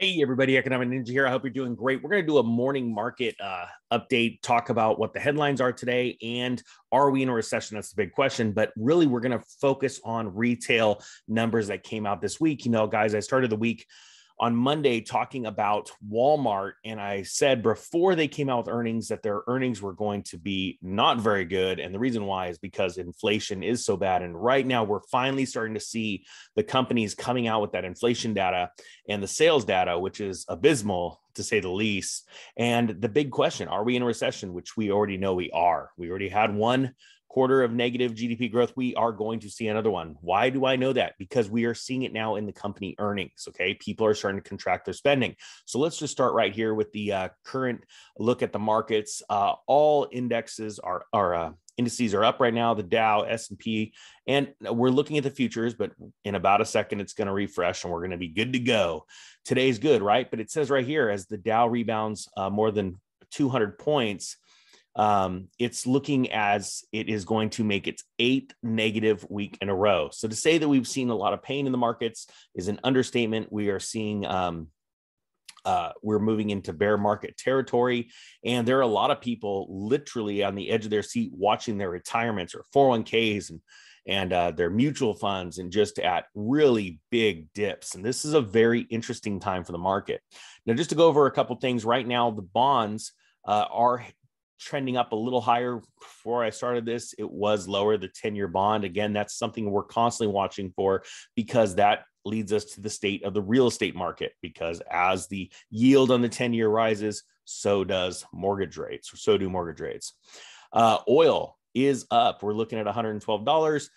Hey everybody, Economic Ninja here. I hope you're doing great. We're going to do a morning market update, talk about what the headlines are today and are we in a recession? That's the big question, but really we're going to focus on retail numbers that came out this week. You know, guys, I started the week on Monday talking about Walmart, and I said before they came out with earnings that their earnings were going to be not very good. And the reason why is because inflation is so bad. And right now we're finally starting to see the companies coming out with that inflation data and the sales data, which is abysmal to say the least. And the big question, are we in a recession? Which we already know we are. We already had one quarter of negative GDP growth. We are going to see another one. Why do I know that? Because we are seeing it now in the company earnings. Okay. People are starting to contract their spending. So let's just start right here with the current look at the markets. All indexes indices are up right now, the Dow, S&P, and we're looking at the futures, but in about a second, it's going to refresh and we're going to be good to go. Today's good, right? But it says right here, as the Dow rebounds more than 200 points, it's looking as it is going to make its 8th negative week in a row. So to say that we've seen a lot of pain in the markets is an understatement. We are seeing, we're moving into bear market territory, and there are a lot of people literally on the edge of their seat watching their retirements or 401ks and their mutual funds and just at really big dips. And this is a very interesting time for the market. Now, just to go over a couple things right now, the bonds are trending up a little higher. Before I started this, it was lower, the 10-year bond. Again, that's something we're constantly watching for because that leads us to the state of the real estate market, because as the yield on the 10-year rises, so does mortgage rates, or so do mortgage rates. Oil is up. We're looking at $112.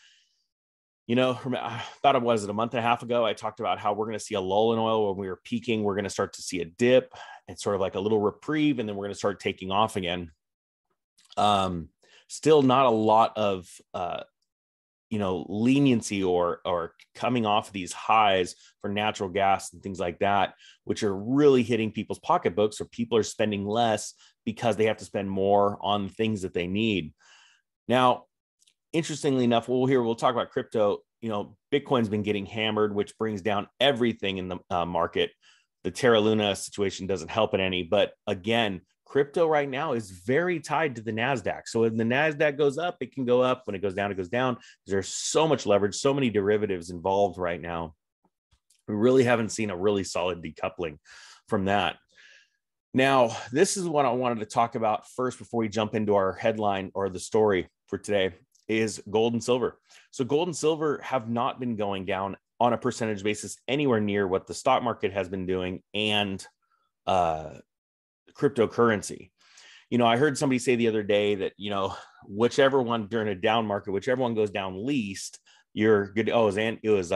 You know, about a month and a half ago, I talked about how we're going to see a lull in oil. When we were peaking, we're going to start to see a dip. It's sort of like a little reprieve, and then we're going to start taking off again. Still not a lot of, leniency or coming off these highs for natural gas and things like that, which are really hitting people's pocketbooks, or people are spending less because they have to spend more on things that they need. Now, interestingly enough, we'll talk about crypto. You know, Bitcoin's been getting hammered, which brings down everything in the market. The Terra Luna situation doesn't help it any, but again, crypto right now is very tied to the NASDAQ. So when the NASDAQ goes up, it can go up. When it goes down. There's so much leverage, so many derivatives involved right now. We really haven't seen a really solid decoupling from that. Now, this is what I wanted to talk about first before we jump into our headline or the story for today is gold and silver. So gold and silver have not been going down on a percentage basis anywhere near what the stock market has been doing and cryptocurrency. You know, I heard somebody say the other day that, you know, whichever one during a down market, whichever one goes down least, you're good. Oh, it was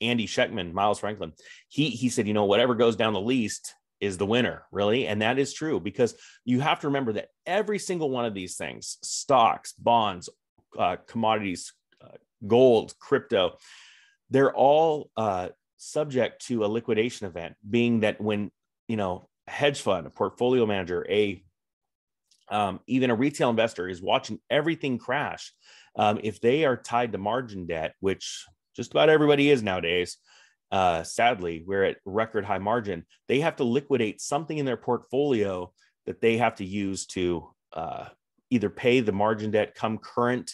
Andy Sheckman, Miles Franklin. He said, you know, whatever goes down the least is the winner, really. And that is true, because you have to remember that every single one of these things, stocks, bonds, commodities, gold, crypto, they're all subject to a liquidation event, being that when, you know, a hedge fund, a portfolio manager, even a retail investor is watching everything crash. If they are tied to margin debt, which just about everybody is nowadays, sadly, we're at record high margin. They have to liquidate something in their portfolio that they have to use to either pay the margin debt, come current,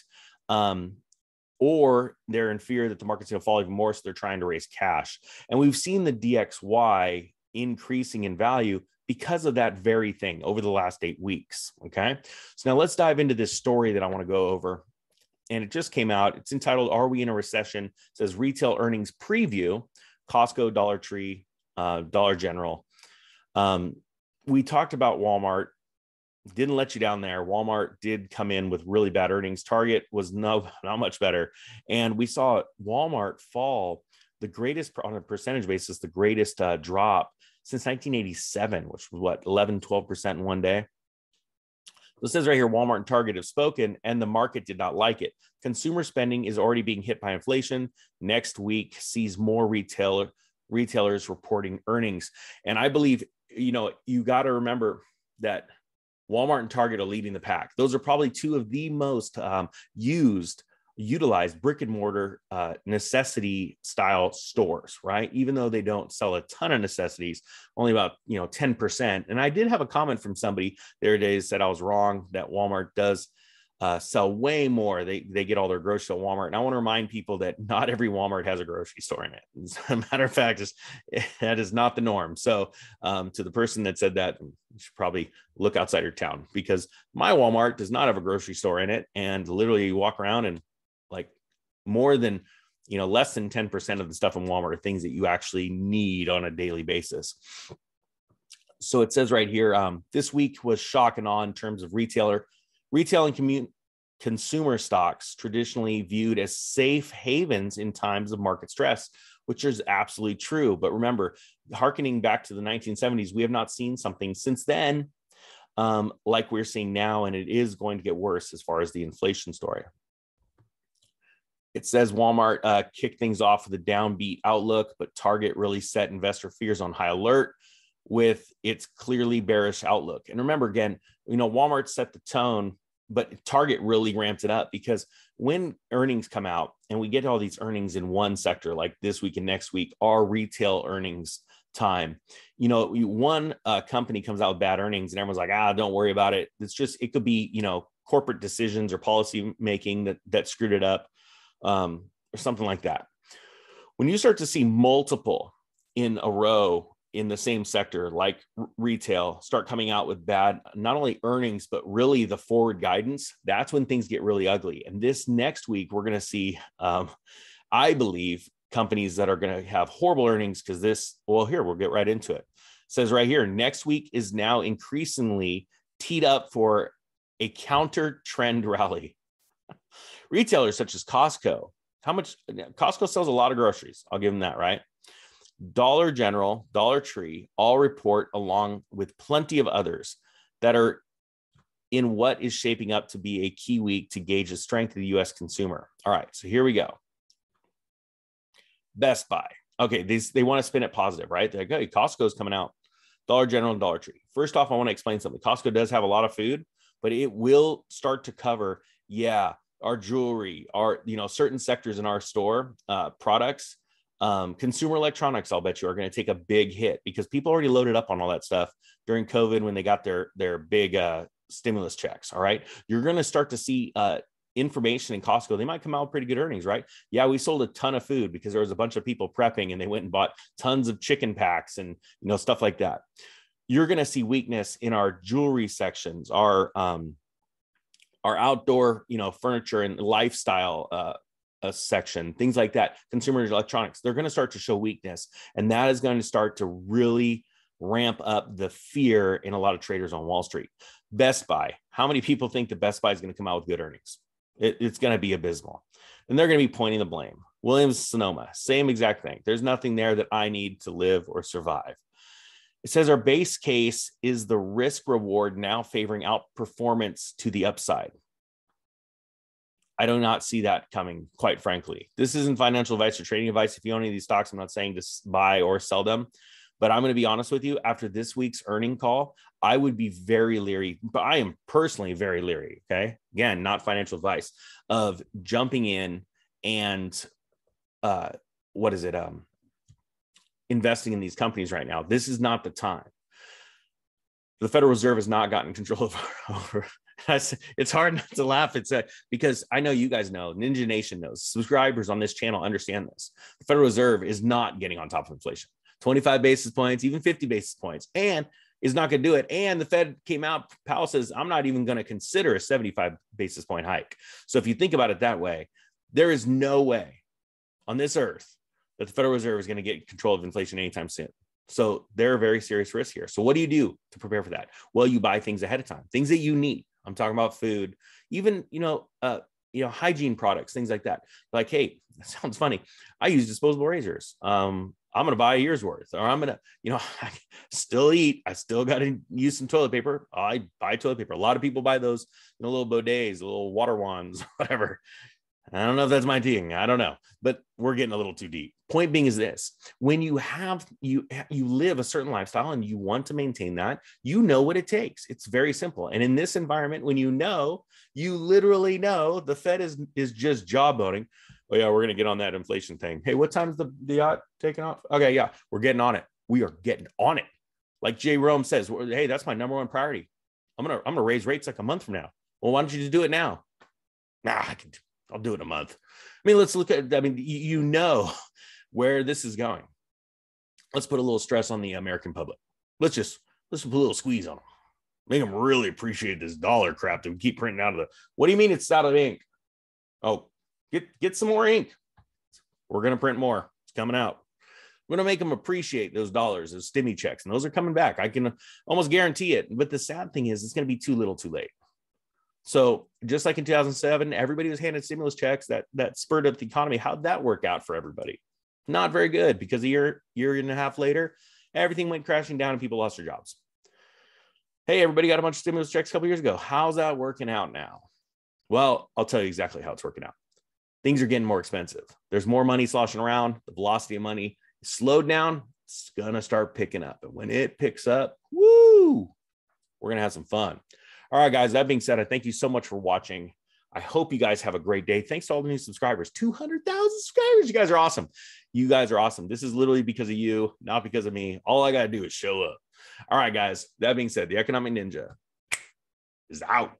or they're in fear that the market's going to fall even more. So they're trying to raise cash. And we've seen the DXY increasing in value because of that very thing over the last 8 weeks. Okay. So now let's dive into this story that I want to go over. And it just came out. It's entitled, Are We in a Recession? It says retail earnings preview, Costco, Dollar Tree, Dollar General. We talked about Walmart. Didn't let you down there. Walmart did come in with really bad earnings. Target was not much better. And we saw Walmart fall the greatest on a percentage basis, the greatest drop since 1987, which was 12% in one day. This says right here, Walmart and Target have spoken and the market did not like it. Consumer spending is already being hit by inflation. Next week sees more retailers reporting earnings. And I believe, you know, you got to remember that Walmart and Target are leading the pack. Those are probably two of the most used utilize brick and mortar necessity style stores, right? Even though they don't sell a ton of necessities, only about 10%. And I did have a comment from somebody the other day that said I was wrong, that Walmart does sell way more. They get all their grocery at Walmart. And I want to remind people that not every Walmart has a grocery store in it. As a matter of fact, that is not the norm. So to the person that said that, you should probably look outside your town, because my Walmart does not have a grocery store in it. And literally you walk around and like more than, less than 10% of the stuff in Walmart are things that you actually need on a daily basis. So it says right here, this week was shock and awe in terms of retail and consumer stocks traditionally viewed as safe havens in times of market stress, which is absolutely true. But remember, hearkening back to the 1970s, we have not seen something since then like we're seeing now, and it is going to get worse as far as the inflation story. It says Walmart kicked things off with a downbeat outlook, but Target really set investor fears on high alert with its clearly bearish outlook. And remember, again, Walmart set the tone, but Target really ramped it up, because when earnings come out and we get all these earnings in one sector, like this week and next week are retail earnings time. One company comes out with bad earnings and everyone's like, don't worry about it. It's just, it could be, corporate decisions or policy making that screwed it up or something like that. When you start to see multiple in a row in the same sector, like retail, start coming out with bad, not only earnings, but really the forward guidance, that's when things get really ugly. And this next week, we're going to see, I believe, companies that are going to have horrible earnings, because this, well, here, we'll get right into it. It says right here, next week is now increasingly teed up for a counter trend rally. Retailers such as Costco, Costco sells a lot of groceries. I'll give them that, right? Dollar General, Dollar Tree, all report along with plenty of others that are in what is shaping up to be a key week to gauge the strength of the U.S. consumer. All right, so here we go. Best Buy. Okay, they want to spin it positive, right? They're like, hey, Costco's coming out. Dollar General and Dollar Tree. First off, I want to explain something. Costco does have a lot of food, but it will start to cover, our jewelry, our, certain sectors in our store, products. Consumer electronics, I'll bet you, are going to take a big hit, because people already loaded up on all that stuff during COVID when they got their big stimulus checks. All right. You're going to start to see information in Costco. They might come out with pretty good earnings, right? Yeah, we sold a ton of food because there was a bunch of people prepping and they went and bought tons of chicken packs and, stuff like that. You're going to see weakness in our jewelry sections, our outdoor, furniture and lifestyle, a section, things like that. Consumer electronics, they're going to start to show weakness, and that is going to start to really ramp up the fear in a lot of traders on Wall Street. Best Buy, how many people think that Best Buy is going to come out with good earnings? It's going to be abysmal, and they're going to be pointing the blame. Williams-Sonoma, same exact thing. There's nothing there that I need to live or survive. It says our base case is the risk reward now favoring outperformance to the upside. I do not see that coming, quite frankly. This isn't financial advice or trading advice. If you own any of these stocks, I'm not saying to buy or sell them, but I'm going to be honest with you. After this week's earning call, I would be very leery, but I am personally very leery. Okay. Again, not financial advice, of jumping in and investing in these companies right now. This is not the time. The Federal Reserve has not gotten control over it's hard not to laugh. It's because I know you guys know, Ninja Nation knows, subscribers on this channel understand this. The Federal Reserve is not getting on top of inflation. 25 basis points, even 50 basis points, and is not going to do it. And the Fed came out, Powell says, I'm not even going to consider a 75 basis point hike. So if you think about it that way, there is no way on this earth that the Federal Reserve is going to get control of inflation anytime soon. So there are very serious risks here. So what do you do to prepare for that? Well, you buy things ahead of time, things that you need. I'm talking about food, even, hygiene products, things like that. Like, hey, that sounds funny. I use disposable razors. I'm going to buy a year's worth, or I'm going to, I still eat. I still got to use some toilet paper. I buy toilet paper. A lot of people buy those, little bidets, little water wands, whatever. I don't know if that's my thing. I don't know, but we're getting a little too deep. Point being is this: when you have you live a certain lifestyle and you want to maintain that, you know what it takes. It's very simple. And in this environment, when you literally know the Fed is just jawboning. Oh yeah, we're gonna get on that inflation thing. Hey, what time's the yacht taking off? Okay, yeah, we're getting on it. We are getting on it. Like Jerome says, hey, that's my number one priority. I'm gonna raise rates like a month from now. Well, why don't you just do it now? Nah, I'll do it in a month. I mean, let's look at, I mean, you know where this is going. Let's put a little stress on the American public. Let's put a little squeeze on them. Make them really appreciate this dollar crap that we keep printing out of the, what do you mean it's out of ink? Oh, get some more ink. We're going to print more. It's coming out. We're going to make them appreciate those dollars, those stimmy checks. And those are coming back. I can almost guarantee it. But the sad thing is it's going to be too little too late. So just like in 2007, everybody was handed stimulus checks that spurred up the economy. How'd that work out for everybody? Not very good, because a year and a half later, everything went crashing down and people lost their jobs. Hey, everybody got a bunch of stimulus checks a couple years ago. How's that working out now? Well, I'll tell you exactly how it's working out. Things are getting more expensive. There's more money sloshing around. The velocity of money is slowed down. It's going to start picking up. And when it picks up, woo, we're going to have some fun. All right, guys, that being said, I thank you so much for watching. I hope you guys have a great day. Thanks to all the new subscribers, 200,000 subscribers. You guys are awesome. You guys are awesome. This is literally because of you, not because of me. All I got to do is show up. All right, guys, that being said, the Economic Ninja is out.